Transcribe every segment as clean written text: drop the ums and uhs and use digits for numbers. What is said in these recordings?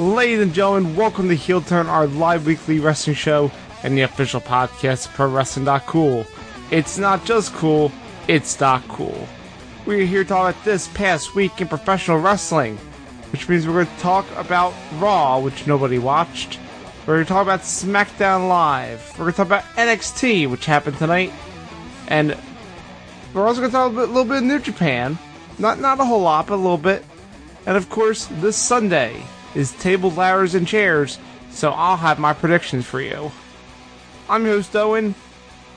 Ladies and gentlemen, welcome to Heel Turn, our live weekly wrestling show and the official podcast of ProWrestling.Cool. It's not just cool, it's not cool. We're here to talk about this past week in professional wrestling, which means we're going to talk about Raw, which nobody watched. We're going to talk about SmackDown Live. We're going to talk about NXT, which happened tonight. And we're also going to talk a little bit of New Japan. Not a whole lot, but a little bit. And of course, this Sunday is Table, Ladders, and Chairs, so I'll have my predictions for you. I'm your host, Owen,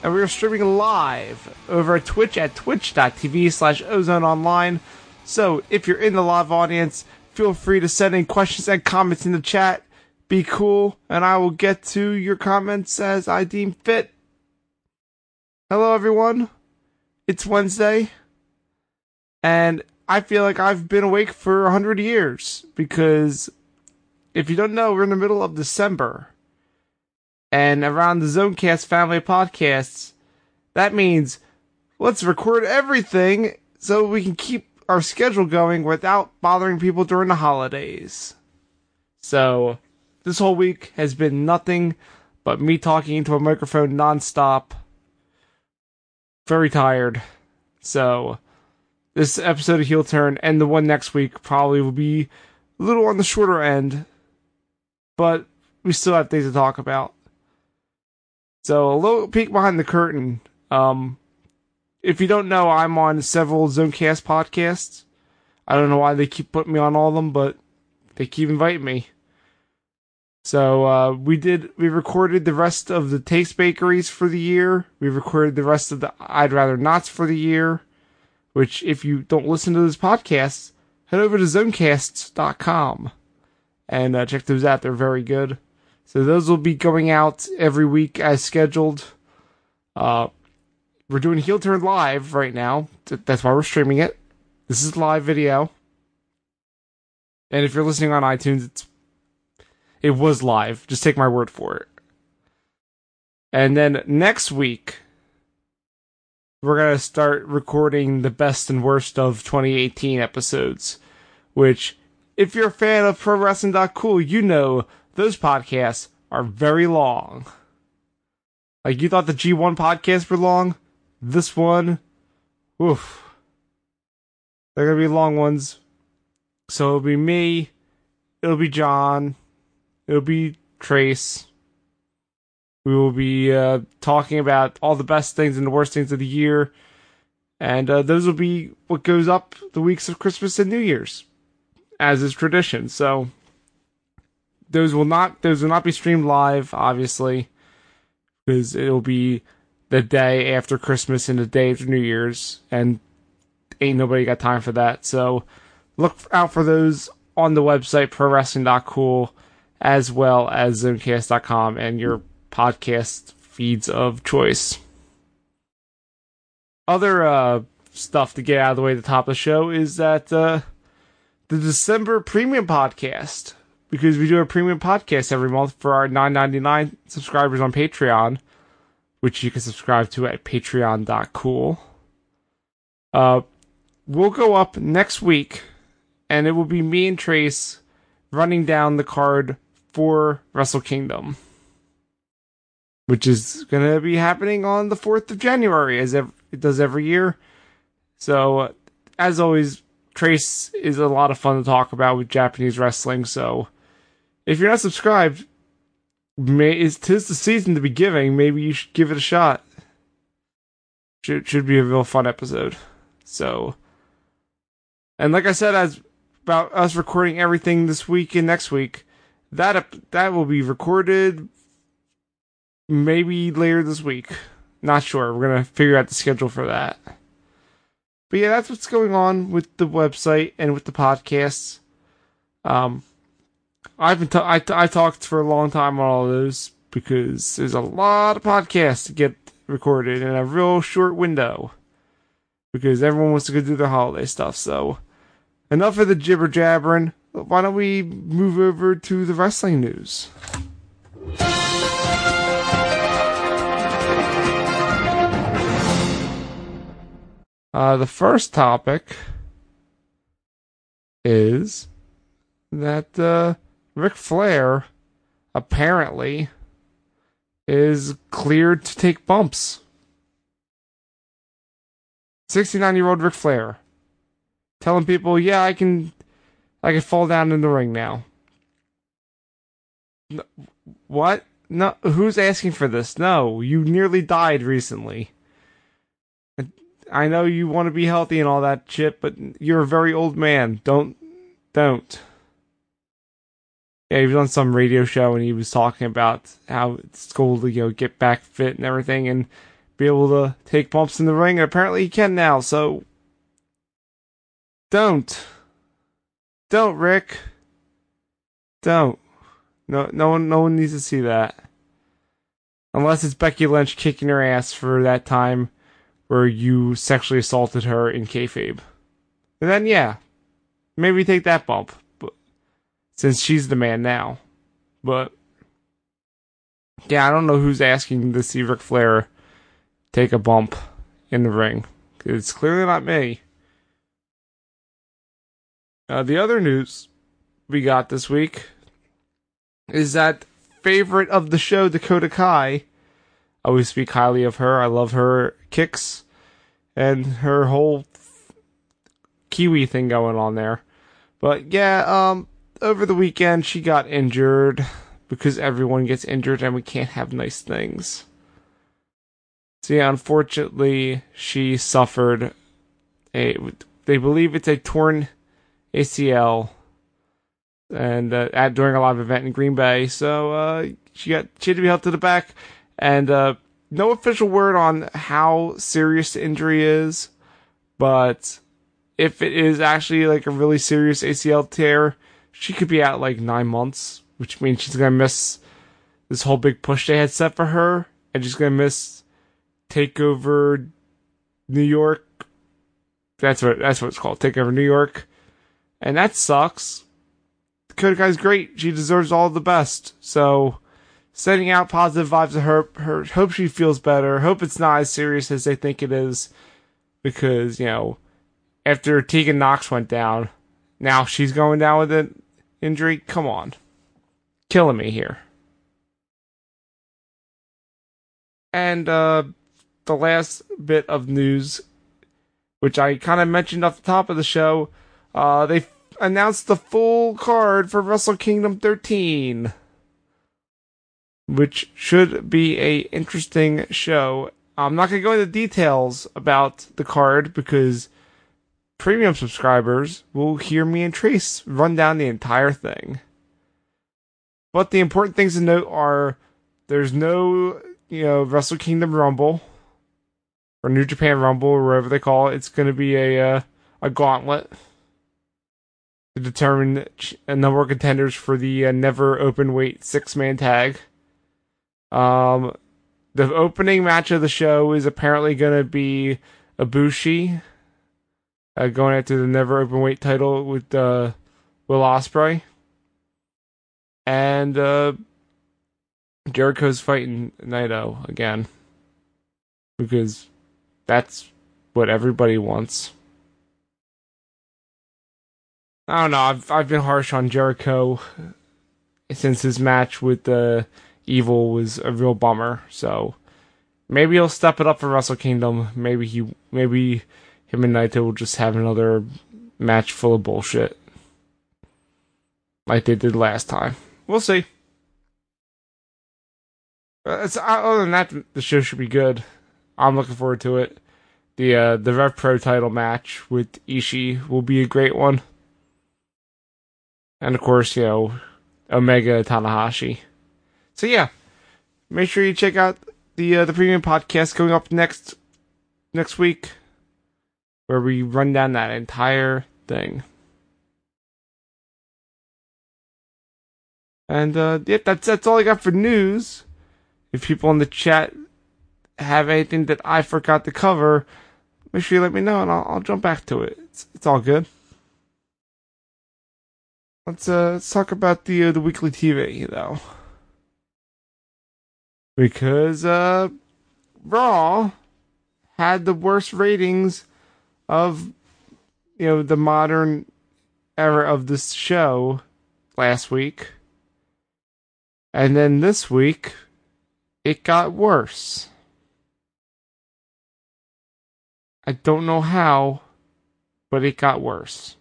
and we're streaming live over at Twitch at twitch.tv/ozoneonline. So if you're in the live audience, feel free to send in questions and comments in the chat. Be cool, and I will get to your comments as I deem fit. Hello, everyone. It's Wednesday, and I feel like I've been awake for 100 years, because if you don't know, we're in the middle of December. And around the Zonecast family of podcasts, that means let's record everything so we can keep our schedule going without bothering people during the holidays. So this whole week has been nothing but me talking into a microphone nonstop. Very tired. So this episode of Heel Turn and the one next week probably will be a little on the shorter end, but we still have things to talk about. So a little peek behind the curtain. If you don't know, I'm on several Zonecast podcasts. I don't know why they keep putting me on all of them, but they keep inviting me. So we recorded the rest of the Taste Bakeries for the year. We recorded the rest of the I'd Rather Nots for the year, which if you don't listen to those podcasts, head over to zonecasts.com and check those out. They're very good. So those will be going out every week as scheduled. We're doing Heel Turn live right now. That's why we're streaming it. This is live video. And if you're listening on iTunes, it was live. Just take my word for it. And then next week, we're going to start recording the best and worst of 2018 episodes. Which, if you're a fan of ProWrestling.Cool, you know those podcasts are very long. Like, you thought the G1 podcasts were long? This one, oof. They're going to be long ones. So it'll be me, it'll be John, it'll be Trace. We will be talking about all the best things and the worst things of the year. And those will be what goes up the weeks of Christmas and New Year's, as is tradition. So those will not be streamed live, obviously, because it'll be the day after Christmas and the day after New Year's, and ain't nobody got time for that. So look out for those on the website, ProWrestling.Cool, as well as Zonecast.com and your podcast feeds of choice. Other stuff to get out of the way at the top of the show is that the December Premium Podcast, because we do a Premium Podcast every month for our $9.99 subscribers on Patreon, which you can subscribe to at patreon.cool. We'll go up next week, and it will be me and Trace running down the card for Wrestle Kingdom, which is going to be happening on the 4th of January, as it does every year. So, as always, Trace is a lot of fun to talk about with Japanese wrestling, so if you're not subscribed, tis the season to be giving. Maybe you should give it a shot. Should be a real fun episode. So, and like I said, as about us recording everything this week and next week, that will be recorded maybe later this week. Not sure. We're gonna figure out the schedule for that. But yeah, that's what's going on with the website and with the podcasts. I talked for a long time on all of those, because there's a lot of podcasts to get recorded in a real short window, because everyone wants to go do their holiday stuff. So enough of the jibber jabbering. Why don't we move over to the wrestling news? The first topic is that Ric Flair apparently is cleared to take bumps. 69-year-old Ric Flair telling people, yeah, I can fall down in the ring now. What? No, who's asking for this? No, you nearly died recently. I know you want to be healthy and all that shit, but you're a very old man. Don't. Yeah, he was on some radio show and he was talking about how it's cool to, you know, get back fit and everything and be able to take bumps in the ring, and apparently he can now, so don't, Rick. Don't. No one needs to see that. Unless it's Becky Lynch kicking her ass for that time where you sexually assaulted her in kayfabe. And then, yeah, maybe take that bump, but since she's the man now. But, yeah, I don't know who's asking to see Ric Flair take a bump in the ring. It's clearly not me. The other news we got this week is that favorite of the show, Dakota Kai. I always speak highly of her. I love her kicks and her whole Kiwi thing going on there. But yeah, over the weekend she got injured because everyone gets injured and we can't have nice things. So yeah, unfortunately she suffered they believe it's a torn ACL and during a live event in Green Bay. So she had to be helped to the back. And no official word on how serious the injury is, but if it is actually like a really serious ACL tear, she could be out like 9 months, which means she's going to miss this whole big push they had set for her, and she's going to miss TakeOver New York. That's what it's called, TakeOver New York. And that sucks. Dakota Kai's great. She deserves all the best, so sending out positive vibes to her. Hope she feels better. Hope it's not as serious as they think it is. Because, you know, after Tegan Knox went down, now she's going down with an injury. Come on. Killing me here. And the last bit of news, which I kind of mentioned off the top of the show, they announced the full card for Wrestle Kingdom 13. Which should be an interesting show. I'm not going to go into details about the card because premium subscribers will hear me and Trace run down the entire thing. But the important things to note are there's no, Wrestle Kingdom Rumble or New Japan Rumble or whatever they call it. It's going to be a gauntlet to determine a number of contenders for the never open weight 6-man tag. The opening match of the show is apparently going to be Ibushi going after the never openweight title with Will Ospreay, and Jericho's fighting Naito again because that's what everybody wants. I don't know. I've been harsh on Jericho since his match with Evil was a real bummer, so maybe he'll step it up for Wrestle Kingdom. Maybe him and Naito will just have another match full of bullshit like they did last time. We'll see. Other than that, the show should be good. I'm looking forward to it. The Rev Pro title match with Ishii will be a great one, and of course, Omega Tanahashi. So yeah, make sure you check out the premium podcast going up next week, where we run down that entire thing. And that's all I got for news. If people in the chat have anything that I forgot to cover, make sure you let me know and I'll jump back to it. It's all good. Let's talk about the weekly TV though. Because Raw had the worst ratings of the modern era of this show last week. And then this week, it got worse. I don't know how, but it got worse.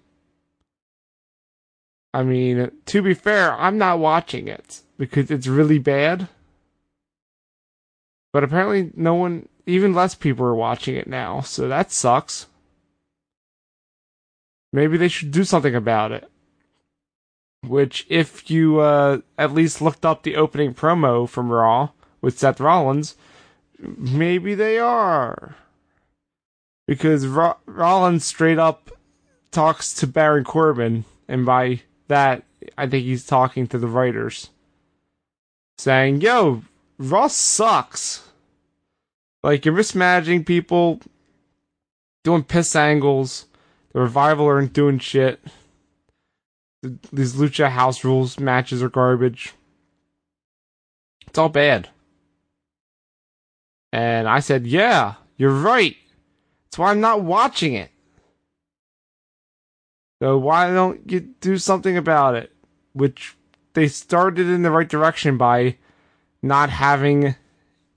I mean, to be fair, I'm not watching it because it's really bad. But apparently no one, even less people are watching it now, so that sucks. Maybe they should do something about it. Which, if you at least looked up the opening promo from Raw with Seth Rollins, maybe they are. Because Rollins straight up talks to Baron Corbin, and by that, I think he's talking to the writers. Saying, yo, Raw sucks. Like, you're mismanaging people, doing piss angles, the Revival aren't doing shit. These Lucha House Rules matches are garbage. It's all bad. And I said, yeah, you're right. That's why I'm not watching it. So why don't you do something about it? Which they started in the right direction by not having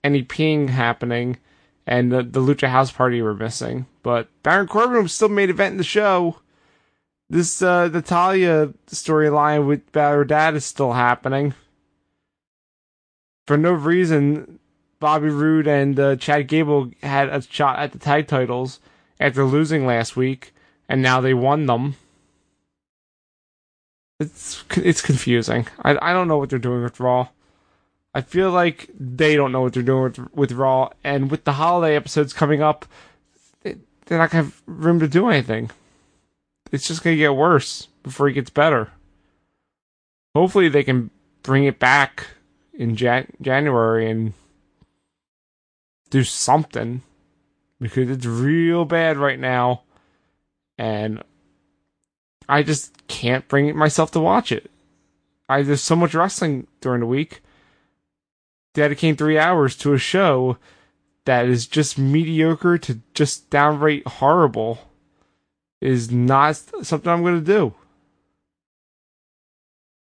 any peeing happening and the Lucha House Party were missing. But Baron Corbin was still main event in the show. This Natalya storyline with her dad is still happening. For no reason, Bobby Roode and Chad Gable had a shot at the tag titles after losing last week, and now they won them. It's confusing. I don't know what they're doing with Raw. I feel like they don't know what they're doing with Raw, and with the holiday episodes coming up, they're not going to have room to do anything. It's just going to get worse before it gets better. Hopefully they can bring it back in January and do something. Because it's real bad right now. And I just can't bring myself to watch it. There's so much wrestling during the week. Dedicating 3 hours to a show that is just mediocre to just downright horrible is not something I'm going to do.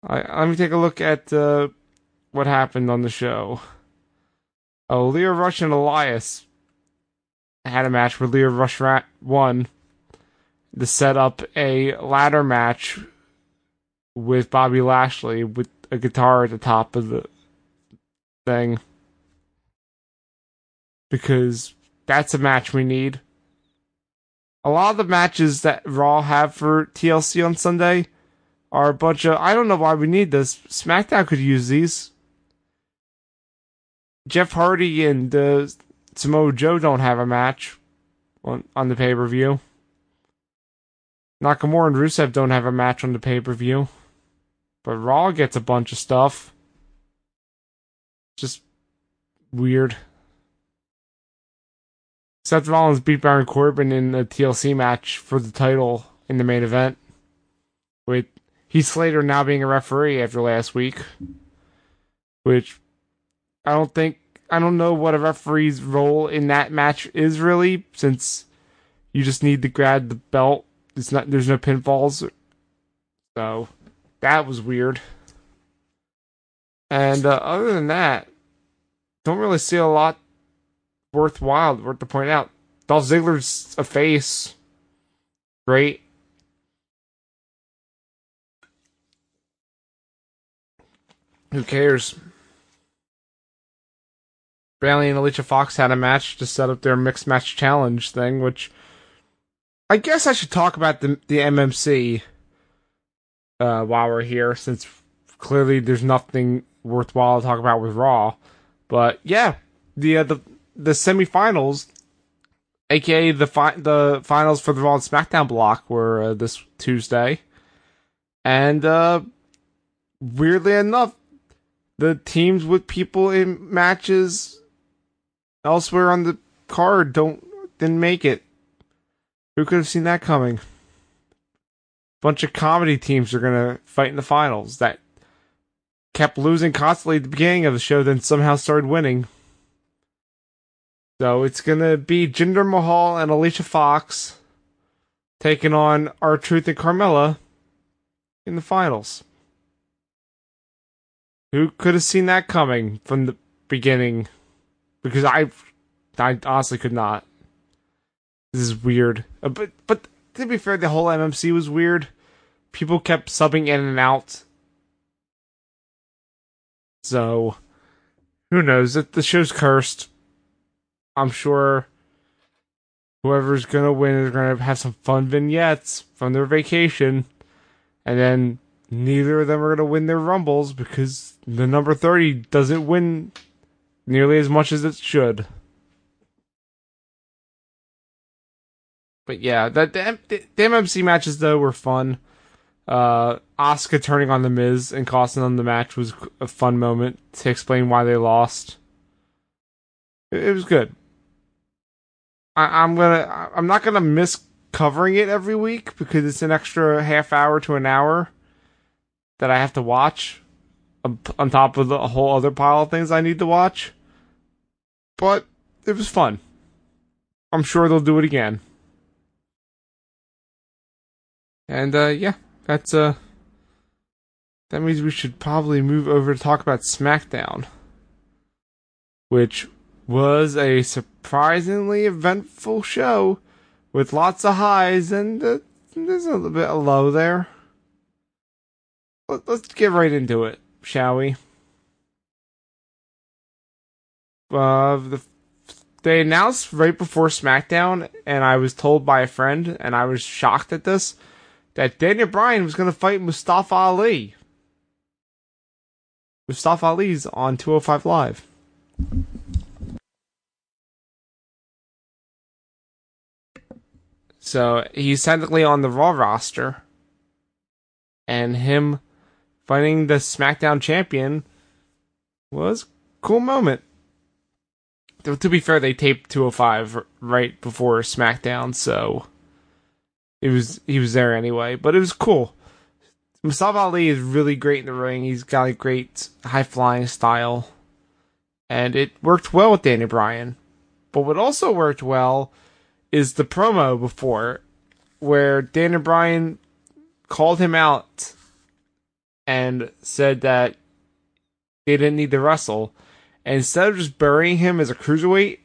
Let me take a look at what happened on the show. Oh, Lio Rush and Elias had a match where Lio Rush won to set up a ladder match with Bobby Lashley with a guitar at the top of the thing. Because that's a match we need. A lot of the matches that Raw have for TLC on Sunday are a bunch of, I don't know why we need this. SmackDown could use these. Jeff Hardy and Samoa Joe don't have a match on the pay-per-view. Nakamura and Rusev don't have a match on the pay-per-view. But Raw gets a bunch of stuff. Just weird. Seth Rollins beat Baron Corbin in a TLC match for the title in the main event, with Heath Slater now being a referee after last week, which I don't know what a referee's role in that match is really, since you just need to grab the belt. There's no pinfalls, so that was weird. And other than that, don't really see a lot worthwhile, worth to point out. Dolph Ziggler's a face. Great. Who cares? Bayley and Alicia Fox had a match to set up their mixed match challenge thing, which I guess I should talk about the MMC while we're here, since clearly there's nothing worthwhile to talk about with Raw. But yeah, the semifinals, aka the finals for the Raw and SmackDown block, were this Tuesday, and weirdly enough, the teams with people in matches elsewhere on the card didn't make it. Who could have seen that coming? Bunch of comedy teams are gonna fight in the finals that kept losing constantly at the beginning of the show, then somehow started winning. So it's going to be Jinder Mahal and Alicia Fox taking on R-Truth and Carmella in the finals. Who could have seen that coming from the beginning? Because I honestly could not. This is weird. But to be fair, the whole MMC was weird. People kept subbing in and out. So, who knows? The show's cursed. I'm sure whoever's going to win is going to have some fun vignettes from their vacation. And then neither of them are going to win their Rumbles because the number 30 doesn't win nearly as much as it should. But yeah, the MMC matches, though, were fun. Asuka turning on The Miz and costing them the match was a fun moment to explain why they lost. It was good. I'm not gonna miss covering it every week because it's an extra half hour to an hour that I have to watch on top of the whole other pile of things I need to watch. But it was fun. I'm sure they'll do it again. And yeah, that's that means we should probably move over to talk about SmackDown, which was a surprisingly eventful show with lots of highs and there's a little bit of low there. Let's get right into it, shall we? They announced right before SmackDown, and I was told by a friend, and I was shocked at this, that Daniel Bryan was going to fight Mustafa Ali. Mustafa Ali's on 205 Live. So, he's technically on the Raw roster. And him fighting the SmackDown champion was a cool moment. To be fair, they taped 205 right before SmackDown, so he was there anyway. But it was cool. Mustafa Ali is really great in the ring. He's got a great high-flying style. And it worked well with Daniel Bryan. But what also worked well is the promo before, where Daniel Bryan called him out and said that they didn't need to wrestle. And instead of just burying him as a cruiserweight,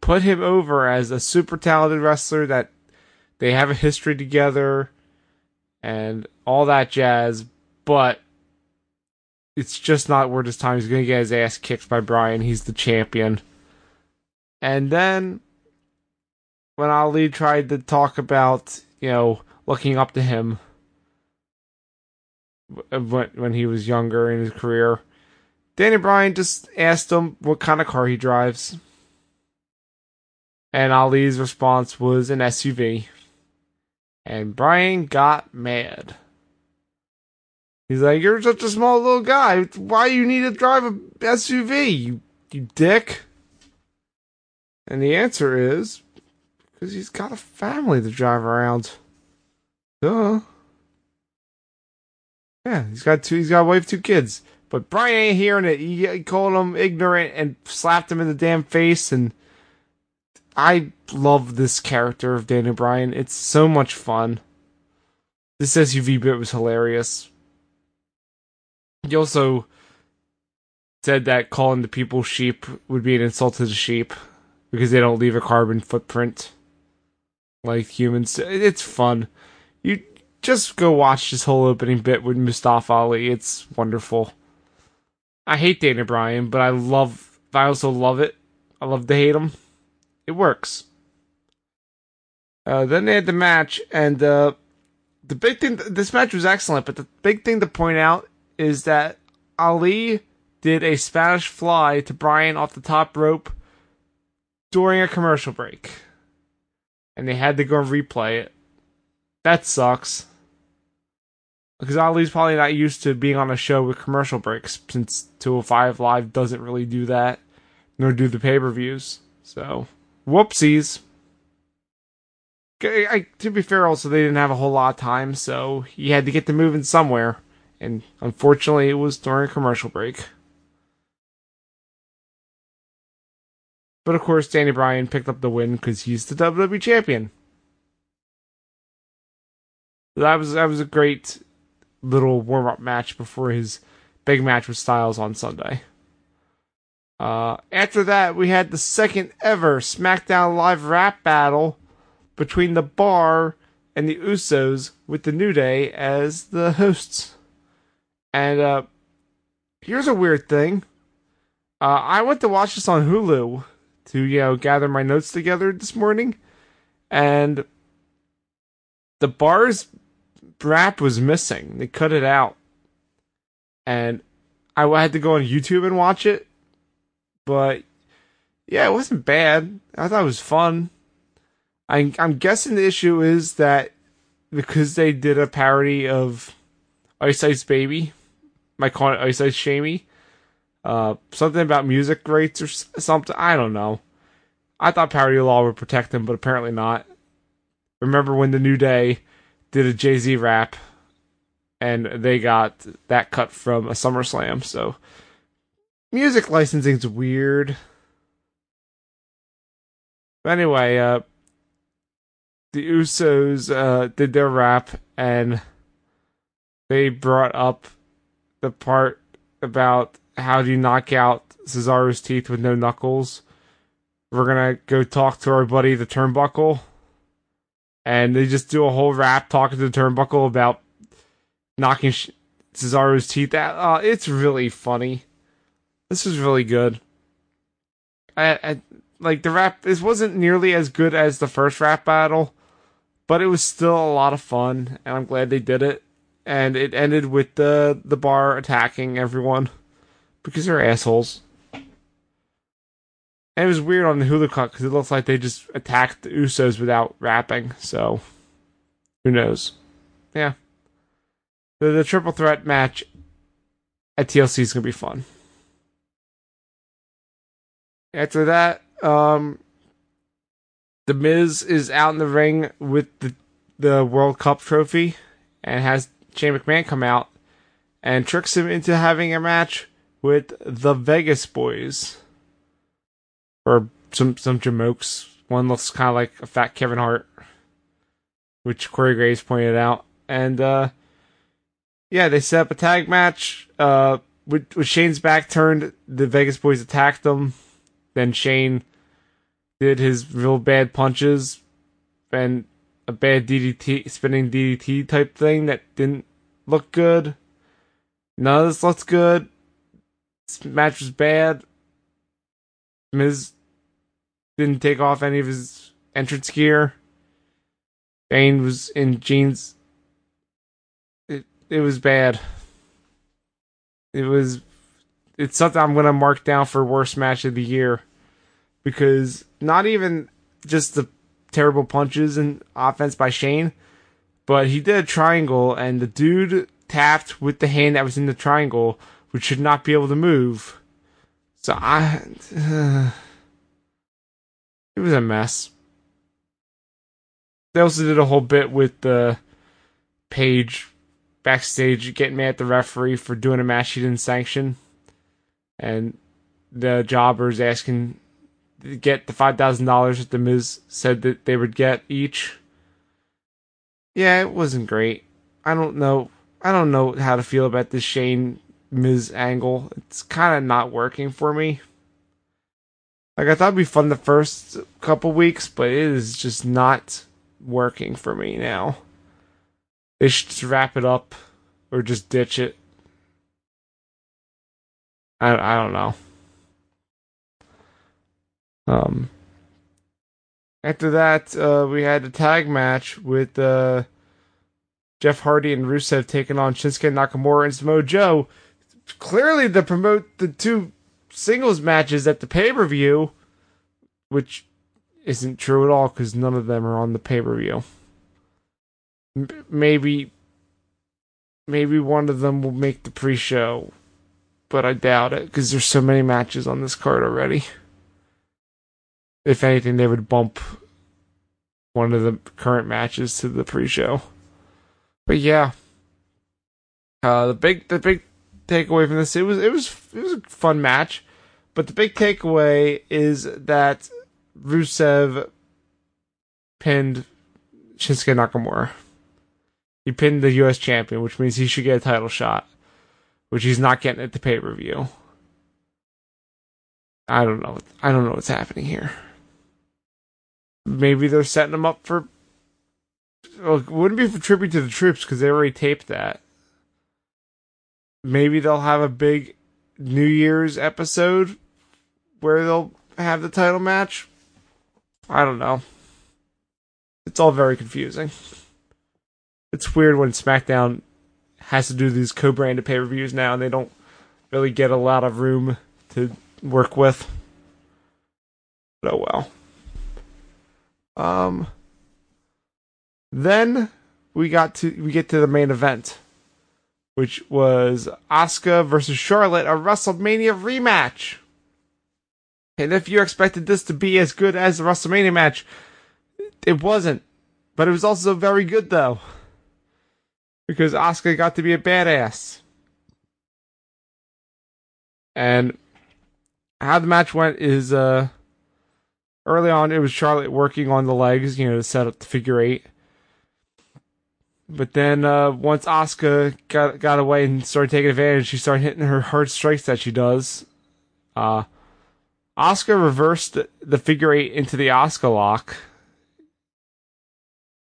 put him over as a super talented wrestler that they have a history together and all that jazz, but it's just not worth his time. He's going to get his ass kicked by Bryan. He's the champion. And then when Ali tried to talk about, looking up to him when he was younger in his career, Daniel Bryan just asked him what kind of car he drives. And Ali's response was an SUV. And Bryan got mad. He's like, "You're such a small little guy. Why you need to drive an SUV, you dick?" And the answer is, because he's got a family to drive around. Duh. Yeah, he's got a wife, two kids. But Bryan ain't hearing it. He called him ignorant and slapped him in the damn face. And I love this character of Daniel Bryan. It's so much fun. This SUV bit was hilarious. He also said that calling the people sheep would be an insult to the sheep because they don't leave a carbon footprint like humans. It's fun. You just go watch this whole opening bit with Mustafa Ali. It's wonderful. I hate Daniel Bryan, but I also love it. I love to hate him. It works. Then they had the match, and the big thing, this match was excellent, but the big thing to point out is that Ali did a Spanish fly to Bryan off the top rope during a commercial break. And they had to go and replay it. That sucks. Because Ali's probably not used to being on a show with commercial breaks, since 205 Live doesn't really do that, nor do the pay-per-views. So, whoopsies. To be fair, also, they didn't have a whole lot of time, so he had to get the move in somewhere. And unfortunately, it was during a commercial break. But of course, Daniel Bryan picked up the win because he's the WWE champion. That was a great little warm-up match before his big match with Styles on Sunday. After that, we had the second ever SmackDown Live rap battle between The Bar and The Usos, with The New Day as the hosts. And here's a weird thing. I went to watch this on Hulu to, gather my notes together this morning. And The Bar's rap was missing. They cut it out. And I had to go on YouTube and watch it. But, yeah, it wasn't bad. I thought it was fun. I'm guessing the issue is that because they did a parody of Ice Ice Baby, I call it Ice Ice Shamey, something about music rates or something, I don't know. I thought parody law would protect them, but apparently not. Remember when the New Day did a Jay-Z rap, and they got that cut from a SummerSlam, so music licensing's weird. But anyway, the Usos did their rap, and they brought up the part about how do you knock out Cesaro's teeth with no knuckles. We're going to go talk to our buddy the Turnbuckle. And they just do a whole rap talking to the Turnbuckle about knocking Cesaro's teeth out. It's really funny. This is really good. The rap, this wasn't nearly as good as the first rap battle, but it was still a lot of fun, and I'm glad they did it. And it ended with the Bar attacking everyone, because they're assholes. And it was weird on the Hulu cut, because it looks like they just attacked the Usos without rapping, so who knows. Yeah. The triple threat match at TLC is going to be fun. After that, The Miz is out in the ring with the World Cup trophy, and has Shane McMahon come out and tricks him into having a match with the Vegas Boys. Or some jamokes. One looks kind of like a fat Kevin Hart, which Corey Graves pointed out. And, they set up a tag match. With Shane's back turned, the Vegas Boys attacked them. Then Shane did his real bad punches and a bad DDT, spinning DDT type thing that didn't look good. None of this looks good. This match was bad. Miz didn't take off any of his entrance gear. Shane was in jeans. It was bad. It's something I'm going to mark down for worst match of the year, because not even just the terrible punches and offense by Shane, but he did a triangle, and the dude tapped with the hand that was in the triangle, which should not be able to move. So it was a mess. They also did a whole bit with Paige backstage getting mad at the referee for doing a match she didn't sanction, and the jobbers asking to get the $5,000 that the Miz said that they would get each. Yeah, it wasn't great. I don't know how to feel about this Shane Miz angle. It's kind of not working for me. I thought it'd be fun the first couple weeks, but it is just not working for me now. They should just wrap it up or just ditch it. I don't know. After that, we had a tag match with Jeff Hardy and Rusev taking on Shinsuke Nakamura and Samoa Joe. Clearly to promote the two singles matches at the pay-per-view, which isn't true at all because none of them are on the pay-per-view. Maybe one of them will make the pre-show, but I doubt it because there's so many matches on this card already. If anything, they would bump one of the current matches to the pre-show. But yeah, the big takeaway from this, it was a fun match, but the big takeaway is that Rusev pinned Shinsuke Nakamura. He pinned the U.S. champion, which means he should get a title shot. which he's not getting at the pay-per-view. I don't know. I don't know what's happening here. Maybe they're setting him up for... Well, it wouldn't be for Tribute to the Troops, because they already taped that. Maybe they'll have a big New Year's episode where they'll have the title match. I don't know. It's all very confusing. It's weird when SmackDown has to do these co-branded pay-per-views now, and they don't really get a lot of room to work with. But oh well. Then we get to the main event, which was Asuka versus Charlotte, a WrestleMania rematch. And if you expected this to be as good as the WrestleMania match, it wasn't. But it was also very good, though, because Asuka got to be a badass. And how the match went is, early on, it was Charlotte working on the legs, to set up the figure eight. But then, once Asuka got away and started taking advantage, she started hitting her hard strikes that she does. Asuka reversed the figure eight into the Asuka lock.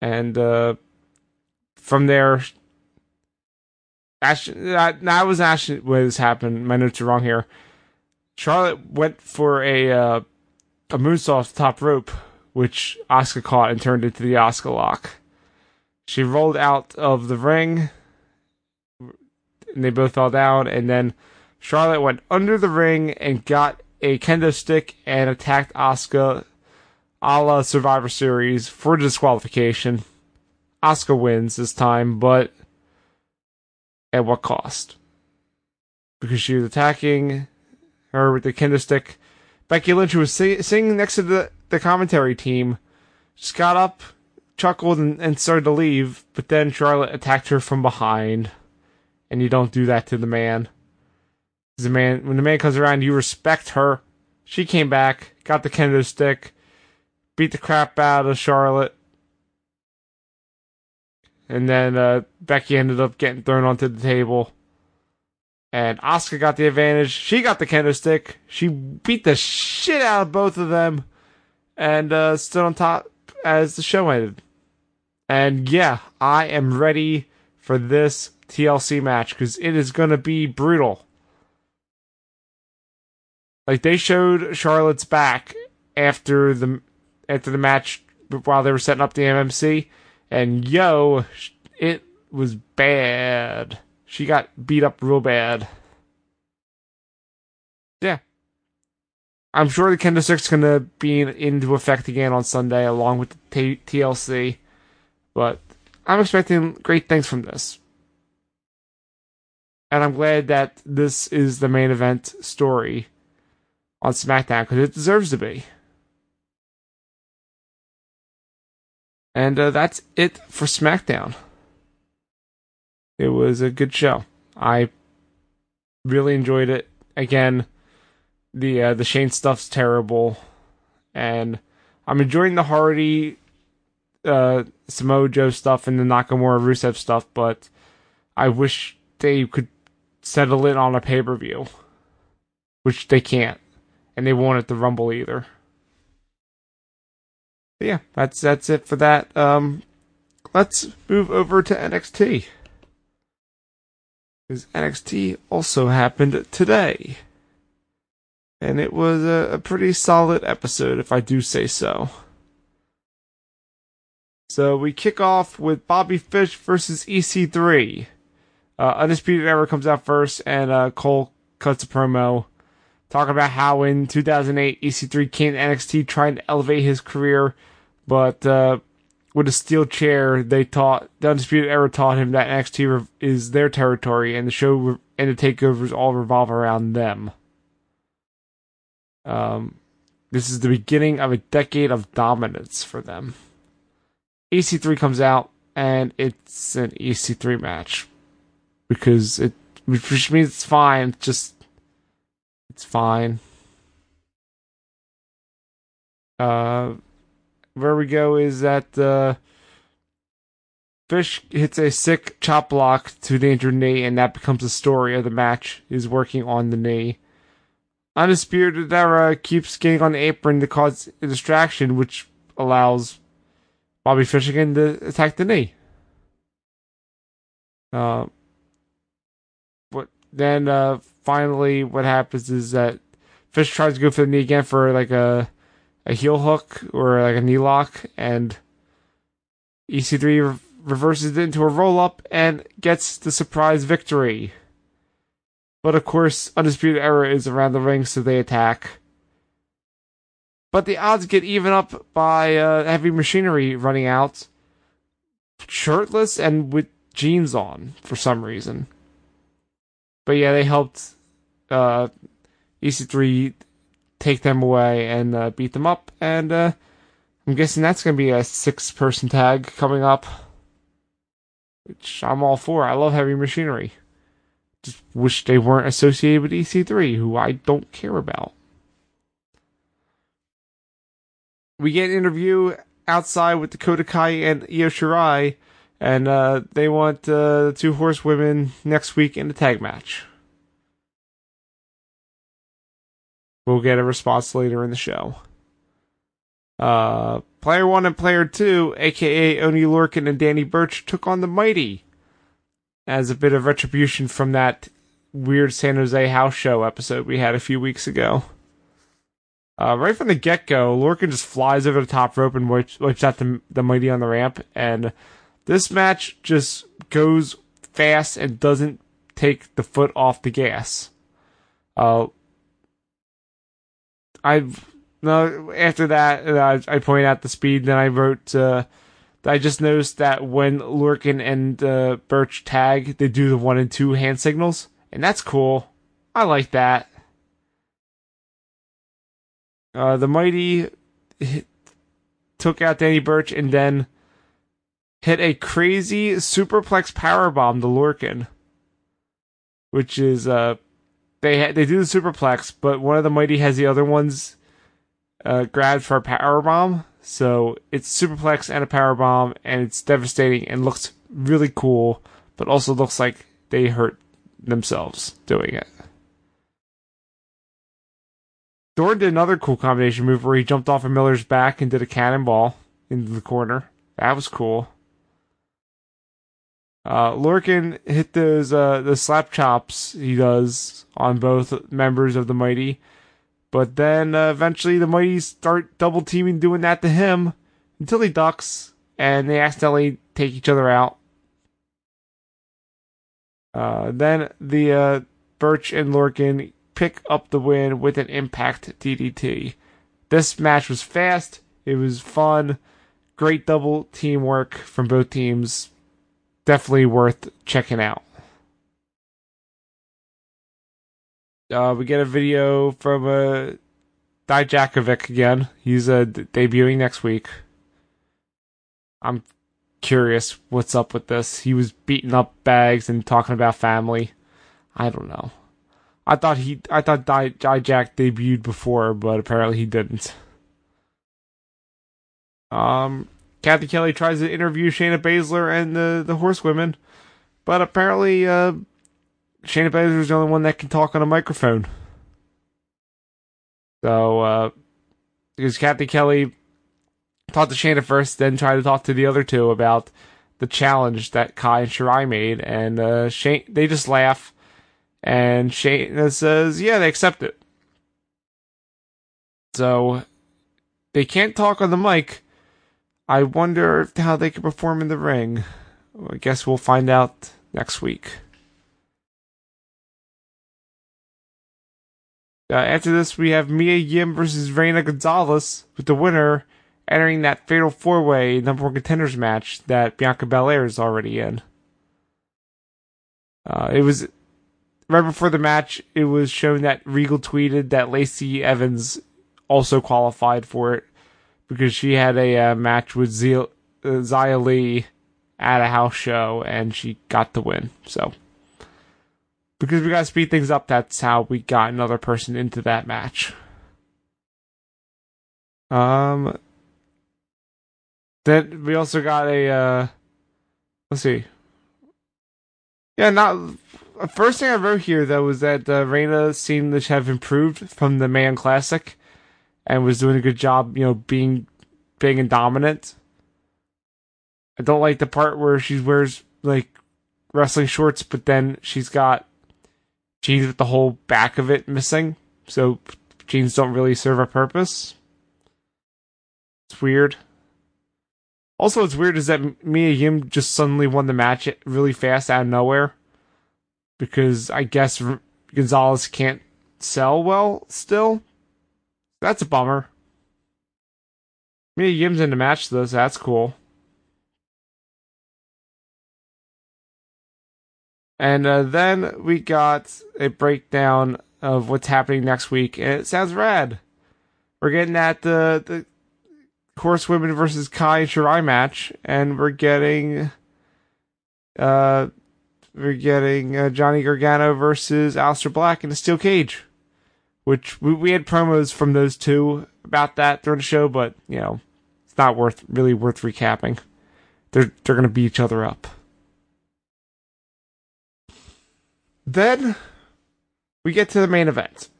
And, from there, that was where this happened. My notes are wrong here. Charlotte went for a moonsault top rope, which Asuka caught and turned into the Asuka lock. She rolled out of the ring, and they both fell down, and then Charlotte went under the ring and got a kendo stick and attacked Asuka a la Survivor Series for disqualification. Asuka wins this time, but at what cost? Because she was attacking her with the kendo stick. Becky Lynch, who was sitting next to the commentary team, just got up, chuckled, and started to leave, but then Charlotte attacked her from behind. And you don't do that to the man. When the man comes around, you respect her. She came back, got the kendo stick, beat the crap out of Charlotte. And then Becky ended up getting thrown onto the table. And Asuka got the advantage. She got the kendo stick. She beat the shit out of both of them. And stood on top as the show ended. And yeah, I am ready for this TLC match, because it is going to be brutal. Like, they showed Charlotte's back after the match while they were setting up the MMC. And yo, it was bad. She got beat up real bad. Yeah. I'm sure the Kendo Stick's going to be into effect again on Sunday along with the TLC. But I'm expecting great things from this. And I'm glad that this is the main event story on SmackDown, because it deserves to be. And that's it for SmackDown. It was a good show. I really enjoyed it. Again, the Shane stuff's terrible, and I'm enjoying the Hardy, Samoa Joe stuff and the Nakamura Rusev stuff. But I wish they could settle it on a pay-per-view, which they can't, and they won't at the Rumble either. But yeah, that's it for that. Let's move over to NXT, because NXT also happened today, and it was a pretty solid episode, if I do say so. So we kick off with Bobby Fish versus EC3. Undisputed Era comes out first, and Cole cuts a promo talking about how in 2008, EC3 came to NXT trying to elevate his career, but with a steel chair, the Undisputed Era taught him that NXT is their territory, and the show and the takeovers all revolve around them. This is the beginning of a decade of dominance for them. EC3 comes out, and it's an EC3 match, which means it's fine. It's fine. Where we go is that Fish hits a sick chop block to the injured knee, and that becomes the story of the match, is working on the knee. Undisputed Era keeps getting on the apron to cause a distraction, which allows Bobby Fish again to attack the knee. But then finally what happens is that Fish tries to go for the knee again for like a heel hook or like a knee lock, and EC3 reverses it into a roll-up and gets the surprise victory. But of course, Undisputed Era is around the ring, so they attack. But the odds get even up by heavy machinery running out, shirtless and with jeans on for some reason. But yeah, they helped EC3 take them away and beat them up, and I'm guessing that's going to be a 6-person tag coming up, which I'm all for. I love heavy machinery. Just wish they weren't associated with EC3, who I don't care about. We get an interview outside with Dakota Kai and Io Shirai, and they want the 2 horsewomen next week in the tag match. We'll get a response later in the show. Player 1 and Player 2, a.k.a. Oney Lorcan and Danny Burch, took on the Mighty as a bit of retribution from that weird San Jose house show episode we had a few weeks ago. Right from the get-go, Lorcan just flies over the top rope and wipes out the Mighty on the ramp, and this match just goes fast and doesn't take the foot off the gas. After that, I point out the speed. Then I wrote, I just noticed that when Lorcan and Burch tag, they do the 1 and 2 hand signals. And that's cool. I like that. The Mighty took out Danny Burch and then hit a crazy superplex powerbomb to Lorcan. Which is, they do the superplex, but one of the Mighty has the other one's grabbed for a powerbomb, so it's superplex and a powerbomb, and it's devastating and looks really cool, but also looks like they hurt themselves doing it. Thor did another cool combination move where he jumped off of Miller's back and did a cannonball into the corner. That was cool. Lorcan hit the slap chops he does on both members of the Mighty. But then eventually the Mighty start double teaming, doing that to him until he ducks, and they accidentally take each other out. Then Burch and Lorcan pick up the win with an Impact DDT. This match was fast. It was fun. Great double teamwork from both teams. Definitely worth checking out. We get a video from Dijakovic again. He's debuting next week. I'm curious what's up with this. He was beating up bags and talking about family. I don't know. I thought Dijak debuted before, but apparently he didn't. Kathy Kelly tries to interview Shayna Baszler and the horsewomen, but apparently Shayna Baszler is the only one that can talk on a microphone. So, because Kathy Kelly talked to Shayna first, then tried to talk to the other 2 about the challenge that Kai and Shirai made, and they just laugh, and Shayna says, yeah, they accept it. So, they can't talk on the mic. I wonder how they can perform in the ring. I guess we'll find out next week. After this, we have Mia Yim versus Reyna Gonzalez, with the winner entering that Fatal 4-Way No. 1 Contenders match that Bianca Belair is already in. It was right before the match, it was shown that Regal tweeted that Lacey Evans also qualified for it because she had a match with Xia Li at a house show, and she got the win, so... Because we gotta speed things up, that's how we got another person into that match. Then we also got a Let's see. Yeah, not... First thing I wrote here, though, was that Reyna seemed to have improved from the Mayan Classic and was doing a good job, you know, being big and dominant. I don't like the part where she wears, like, wrestling shorts, but then she's got jeans with the whole back of it missing. So jeans don't really serve a purpose. It's weird. Also, what's weird is that Mia Yim just suddenly won the match really fast out of nowhere. Because I guess Gonzalez can't sell well still. That's a bummer. Mia Yim's in the match though, so that's cool. And then we got a breakdown of what's happening next week, and it sounds rad. We're getting at the Horsewomen versus Kai and Shirai match, and we're getting Johnny Gargano versus Aleister Black in a steel cage, which we had promos from those two about that during the show, but you know it's not worth recapping. They're gonna beat each other up. Then we get to the main event.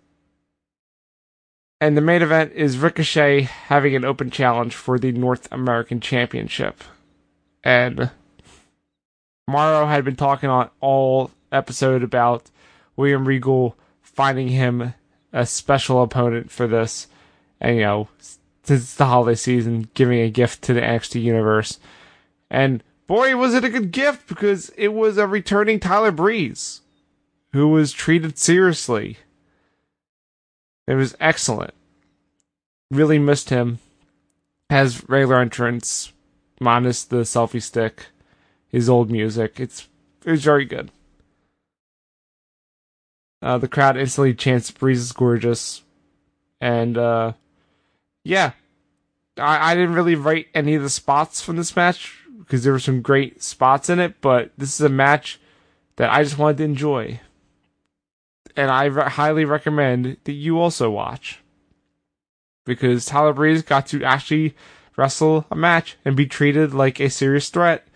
And the main event is Ricochet having an open challenge for the North American Championship. And Morrow had been talking on all episode about William Regal finding him a special opponent for this. And, you know, since it's the holiday season, giving a gift to the NXT universe. And boy, was it a good gift, because it was a returning Tyler Breeze who was treated seriously. It was excellent. Really missed him. Has regular entrance, minus the selfie stick, his old music. It was very good. The crowd instantly chants Breeze is gorgeous. And, yeah. I didn't really write any of the spots from this match, because there were some great spots in it, but this is a match that I just wanted to enjoy. And I highly recommend that you also watch, because Tyler Breeze got to actually wrestle a match and be treated like a serious threat,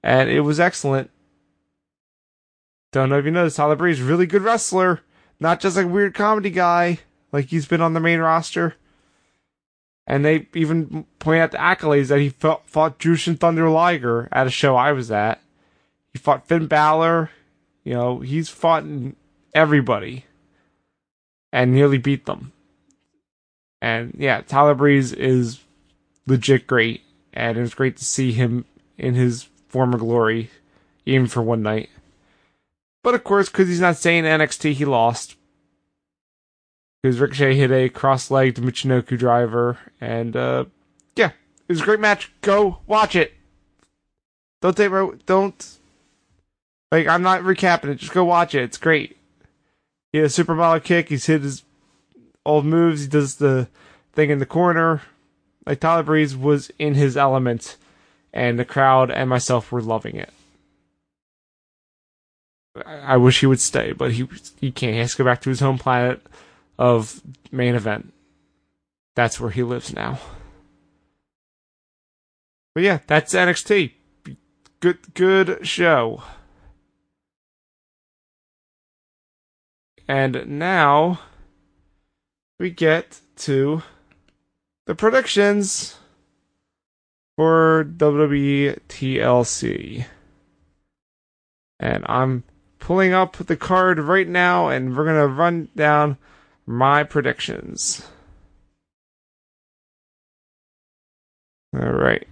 and it was excellent. Don't know if you noticed, Tyler Breeze, really good wrestler, not just a weird comedy guy like he's been on the main roster. And they even point out the accolades that he fought Jushin Thunder Liger at a show I was at. He fought Finn Balor. You know, he's fought everybody and nearly beat them. And yeah, Tyler Breeze is legit great, and it was great to see him in his former glory, even for one night. But of course, because he's not staying in NXT, he lost, because Ricochet hit a cross-legged Michinoku driver, and yeah, it was a great match. Go watch it. I'm not recapping it. Just go watch it. It's great. He had a supermodel kick. He's hit his old moves. He does the thing in the corner. Like, Tyler Breeze was in his element, and the crowd and myself were loving it. I wish he would stay, but he can't. He has to go back to his home planet of main event. That's where he lives now. But yeah, that's NXT. Good show. And now we get to the predictions for WWE TLC. And I'm pulling up the card right now, and we're going to run down my predictions. All right.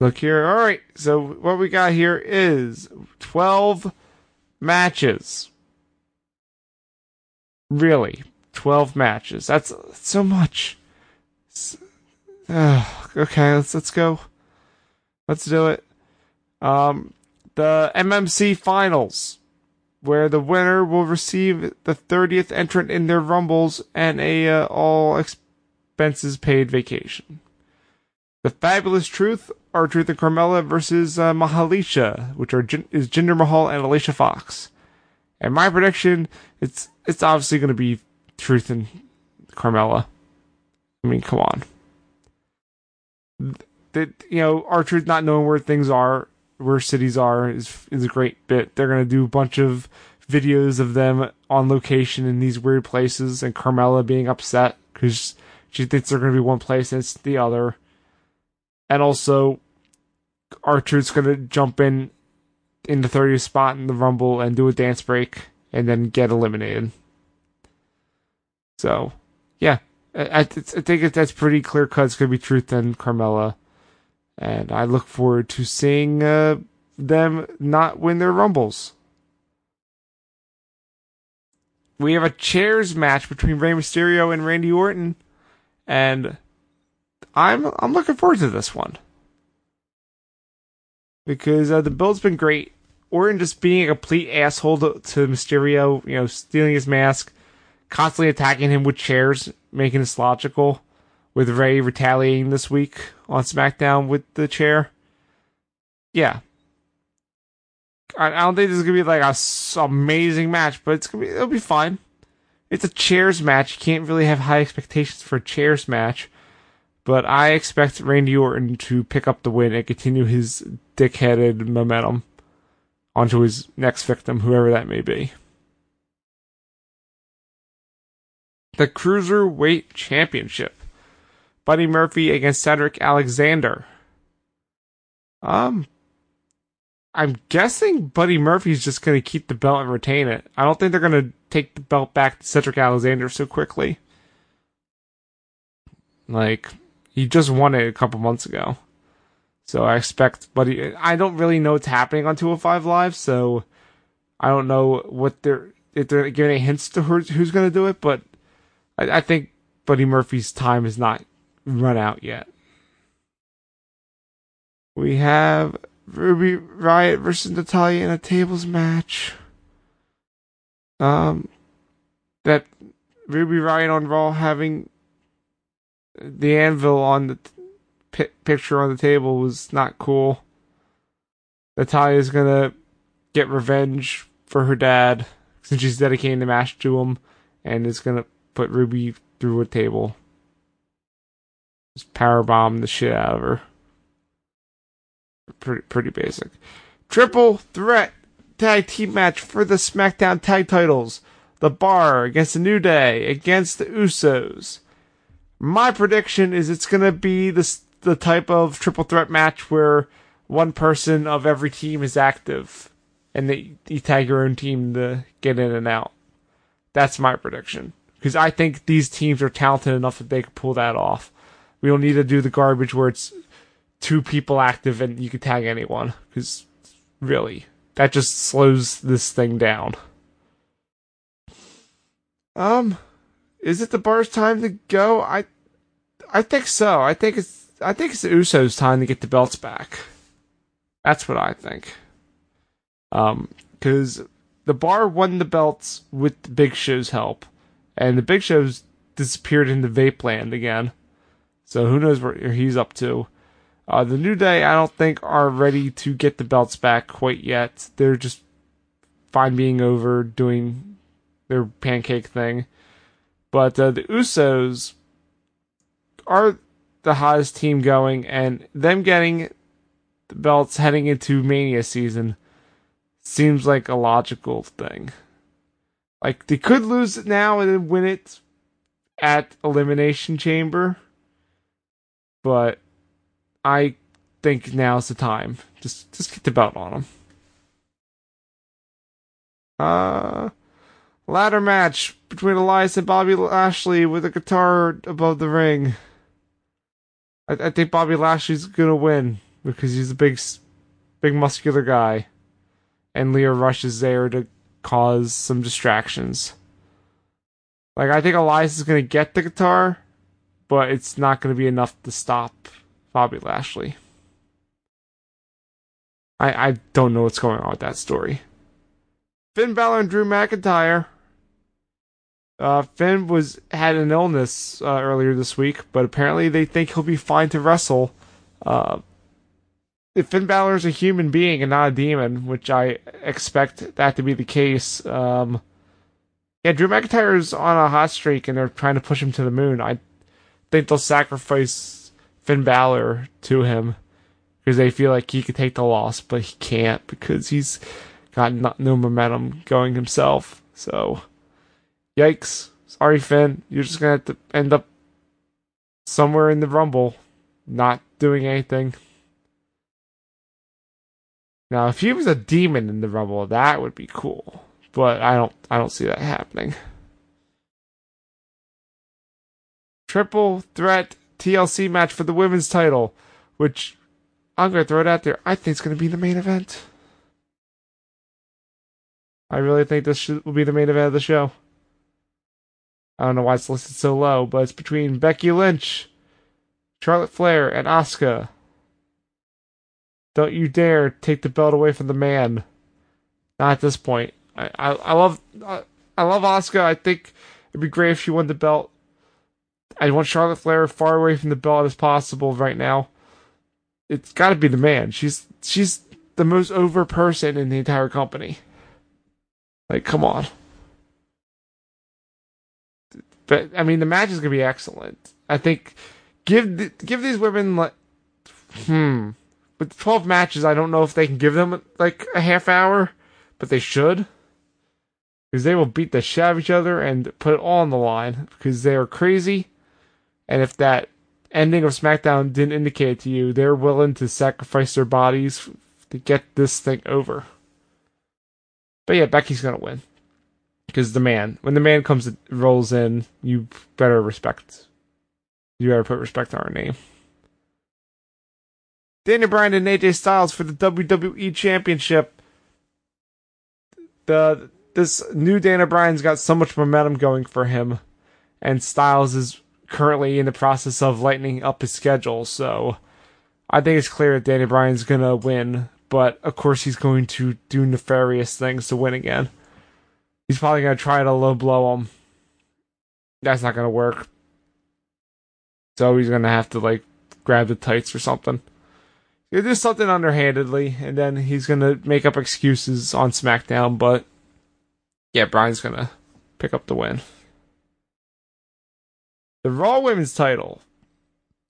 Look here. All right. So what we got here is 12 matches. Really? 12 matches. That's so much. Okay. Let's go. Let's do it. The MMC finals, where the winner will receive the 30th entrant in their Rumbles and a all expenses paid vacation. The Fabulous Truth, R-Truth and Carmella versus Mahalisha, which is Jinder Mahal and Alicia Fox. And my prediction, it's obviously going to be Truth and Carmella. I mean, come on. that, you know, R-Truth not knowing where things are, where cities are, is a great bit. They're going to do a bunch of videos of them on location in these weird places, and Carmella being upset because she thinks they're going to be one place and it's the other. And also, R-Truth's going to jump in the 30th spot in the Rumble and do a dance break and then get eliminated. So, yeah. I think that's pretty clear-cut. It's going to be Truth and Carmella. And I look forward to seeing them not win their Rumbles. We have a chairs match between Rey Mysterio and Randy Orton. And I'm looking forward to this one. Because the build's been great. Orton just being a complete asshole to Mysterio, you know, stealing his mask, constantly attacking him with chairs, making this logical, with Rey retaliating this week on SmackDown with the chair. Yeah. I don't think this is going to be like an amazing match, but it'll be fine. It's a chairs match. You can't really have high expectations for a chairs match. But I expect Randy Orton to pick up the win and continue his dick-headed momentum onto his next victim, whoever that may be. The Cruiserweight Championship. Buddy Murphy against Cedric Alexander. I'm guessing Buddy Murphy's just going to keep the belt and retain it. I don't think they're going to take the belt back to Cedric Alexander so quickly. Like, he just won it a couple months ago. So I expect Buddy... I don't really know what's happening on 205 Live, so I don't know what they're... if they're giving any hints to who's going to do it, but I think Buddy Murphy's time is not run out yet. We have Ruby Riott versus Natalya in a tables match. That Ruby Riott on Raw having the anvil on the picture on the table was not cool. Natalya's gonna get revenge for her dad, since she's dedicating the match to him, and is gonna put Ruby through a table. Just powerbomb the shit out of her. Pretty basic. Triple threat tag team match for the SmackDown tag titles. The Bar against the New Day against the Usos. My prediction is it's going to be the type of triple threat match where one person of every team is active, and you tag your own team to get in and out. That's my prediction. Because I think these teams are talented enough that they can pull that off. We don't need to do the garbage where it's two people active and you can tag anyone. Because, really, that just slows this thing down. Is it the Bar's time to go? I think so. I think it's the Usos' time to get the belts back. That's what I think. Because the Bar won the belts with the Big Show's help, and the Big Show's disappeared into Vape Land again. So who knows where he's up to? The New Day, I don't think, are ready to get the belts back quite yet. They're just fine being over, doing their pancake thing. But the Usos are the hottest team going, and them getting the belts heading into Mania season seems like a logical thing. Like, they could lose it now and then win it at Elimination Chamber, but I think now's the time. Just get the belt on them. Ladder match between Elias and Bobby Lashley with a guitar above the ring. I think Bobby Lashley's gonna win because he's a big muscular guy, and Leo Rush is there to cause some distractions. Like, I think Elias is gonna get the guitar, but it's not gonna be enough to stop Bobby Lashley. I don't know what's going on with that story. Finn Balor and Drew McIntyre. Finn had an illness earlier this week, but apparently they think he'll be fine to wrestle. If Finn Balor is a human being and not a demon, which I expect that to be the case, yeah, Drew McIntyre is on a hot streak and they're trying to push him to the moon. I think they'll sacrifice Finn Balor to him because they feel like he could take the loss, but he can't because he's got no momentum going himself. So, yikes. Sorry, Finn. You're just going to have to end up somewhere in the Rumble not doing anything. Now, if he was a demon in the Rumble, that would be cool. But I don't see that happening. Triple threat TLC match for the women's title, which I'm going to throw it out there. I think it's going to be the main event. I really think this will be the main event of the show. I don't know why it's listed so low, but it's between Becky Lynch, Charlotte Flair, and Asuka. Don't you dare take the belt away from the man. Not at this point. I love Asuka. I think it'd be great if she won the belt. I want Charlotte Flair as far away from the belt as possible right now. It's got to be the man. She's the most over person in the entire company. Like, come on. But I mean, the match is gonna be excellent. I think give these women like with 12 matches, I don't know if they can give them like a half hour, but they should. Because they will beat the shit out of each other and put it all on the line because they are crazy. And if that ending of SmackDown didn't indicate it to you, they're willing to sacrifice their bodies to get this thing over. But yeah, Becky's going to win. Because the man, when the man comes and rolls in, you better respect. You better put respect on her name. Daniel Bryan and AJ Styles for the WWE Championship. This new Daniel Bryan's got so much momentum going for him, and Styles is currently in the process of lightening up his schedule, so I think it's clear that Daniel Bryan's going to win, but of course he's going to do nefarious things to win again. He's probably going to try to low blow him. That's not going to work. So he's going to have to like grab the tights or something. He'll do something underhandedly, and then he's going to make up excuses on SmackDown, but yeah, Bryan's going to pick up the win. The Raw Women's title.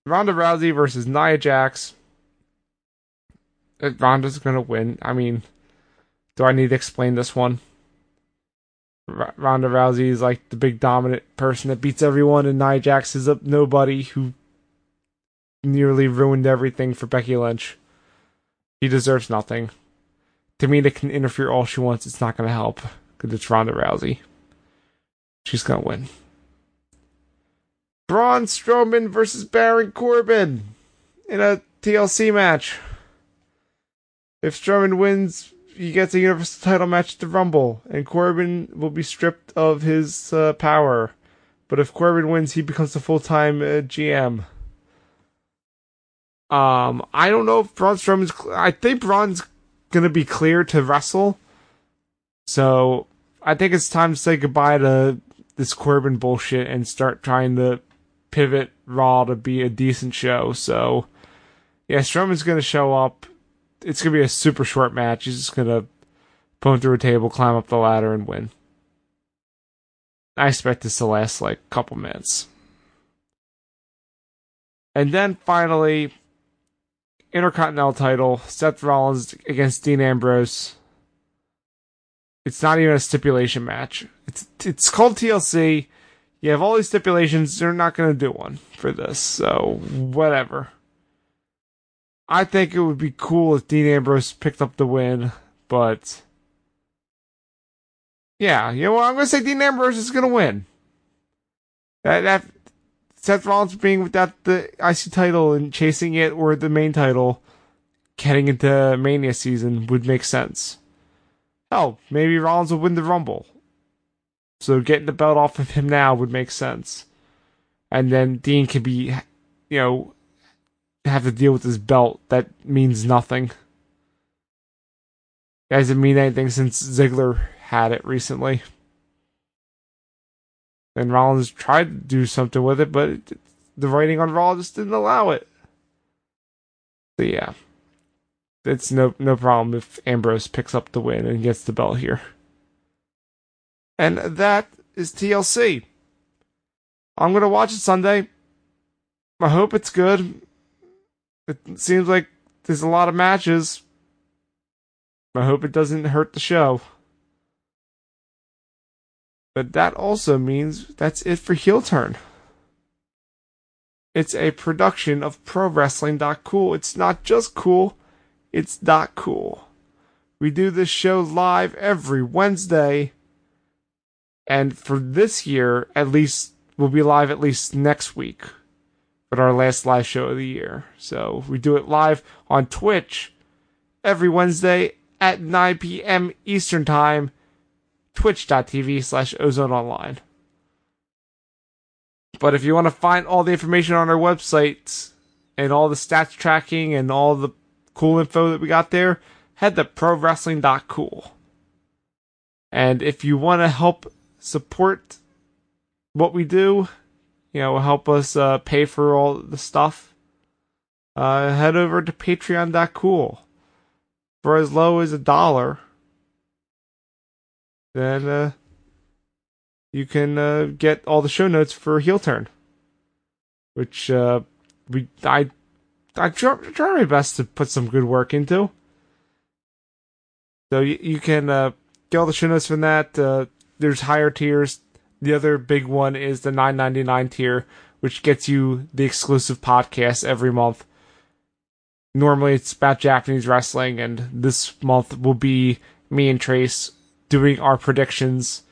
Ronda Rousey versus Nia Jax. Ronda's going to win. I mean, do I need to explain this one? Ronda Rousey is like the big dominant person that beats everyone, and Nia Jax is a nobody who nearly ruined everything for Becky Lynch. She deserves nothing. Tamina can interfere all she wants. It's not going to help. Because it's Ronda Rousey. She's going to win. Braun Strowman versus Baron Corbin in a TLC match. If Strowman wins, he gets a Universal title match at the Rumble, and Corbin will be stripped of his power. But if Corbin wins, he becomes a full-time GM. I don't know if Braun Strowman's... I think Braun's going to be clear to wrestle. So, I think it's time to say goodbye to this Corbin bullshit and start trying to pivot Raw to be a decent show. So, yeah, Strowman's going to show up. It's going to be a super short match. He's just going to put him through a table, climb up the ladder, and win. I expect this to last, like, a couple minutes. And then, finally, Intercontinental title, Seth Rollins against Dean Ambrose. It's not even a stipulation match. It's called TLC. You have all these stipulations. They're not going to do one for this. So, whatever. I think it would be cool if Dean Ambrose picked up the win. But, yeah. You know what? I'm going to say Dean Ambrose is going to win. That Seth Rollins being without the IC title and chasing it or the main title heading into Mania season would make sense. Hell, maybe Rollins will win the Rumble. So getting the belt off of him now would make sense. And then Dean could be, you know, have to deal with this belt that means nothing. It doesn't mean anything since Ziggler had it recently. And Rollins tried to do something with it, but the writing on Raw just didn't allow it. So yeah. It's no problem if Ambrose picks up the win and gets the belt here. And that is TLC. I'm going to watch it Sunday. I hope it's good. It seems like there's a lot of matches. I hope it doesn't hurt the show. But that also means that's it for Heel Turn. It's a production of ProWrestling.Cool. It's not just cool, it's dot cool. We do this show live every Wednesday. And for this year, at least, we'll be live at least next week. But our last live show of the year. So we do it live on Twitch every Wednesday at 9 p.m. Eastern Time. Twitch.tv/OzoneOnline. But if you want to find all the information on our website and all the stats tracking and all the cool info that we got there, head to ProWrestling.Cool. And if you want to help support what we do, you know, help us pay for all the stuff, head over to Patreon.Cool. For as low as $1, then you can get all the show notes for Heel Turn, which I try my best to put some good work into. So you can get all the show notes from that. There's higher tiers. The other big one is the $9.99 tier, which gets you the exclusive podcast every month. Normally it's about Japanese wrestling, and this month will be me and Trace doing our predictions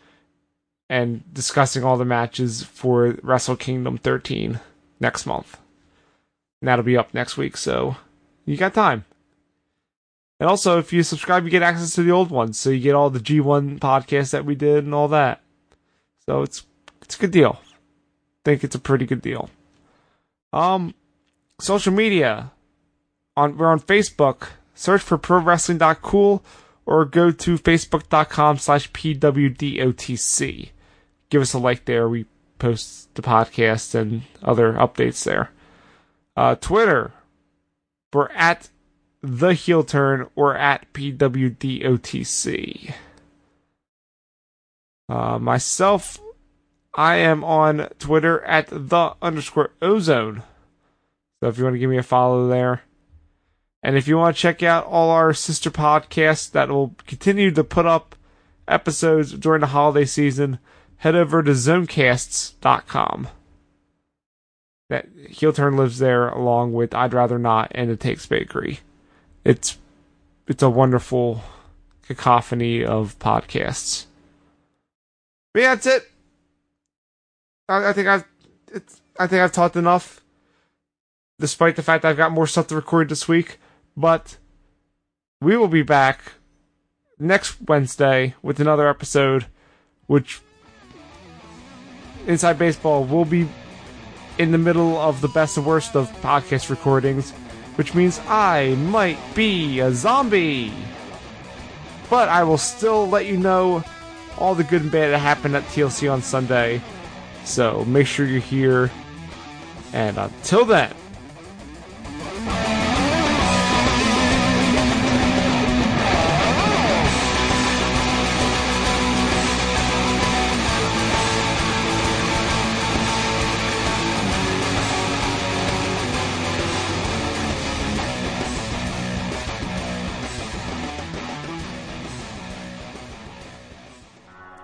and discussing all the matches for Wrestle Kingdom 13 next month. And that'll be up next week, so you got time. And also, if you subscribe, you get access to the old ones, so you get all the G1 podcasts that we did and all that. So it's a good deal. I think it's a pretty good deal. Social media. We're on Facebook. Search for ProWrestling.Cool. Or go to Facebook.com/PWDOTC. Give us a like there. We post the podcast and other updates there. Twitter. We're at The Heel Turn or at PWDOTC. Myself, I am on Twitter at @the_ozone. So if you want to give me a follow there. And if you want to check out all our sister podcasts that will continue to put up episodes during the holiday season, head over to zonecasts.com. That Heel Turn lives there along with I'd Rather Not and It Takes Bakery. It's a wonderful cacophony of podcasts. But yeah, that's it. I think I've talked enough, despite the fact that I've got more stuff to record this week. But we will be back next Wednesday with another episode, which Inside Baseball will be in the middle of the best and worst of podcast recordings, which means I might be a zombie. But I will still let you know all the good and bad that happened at TLC on Sunday. So make sure you're here. And until then,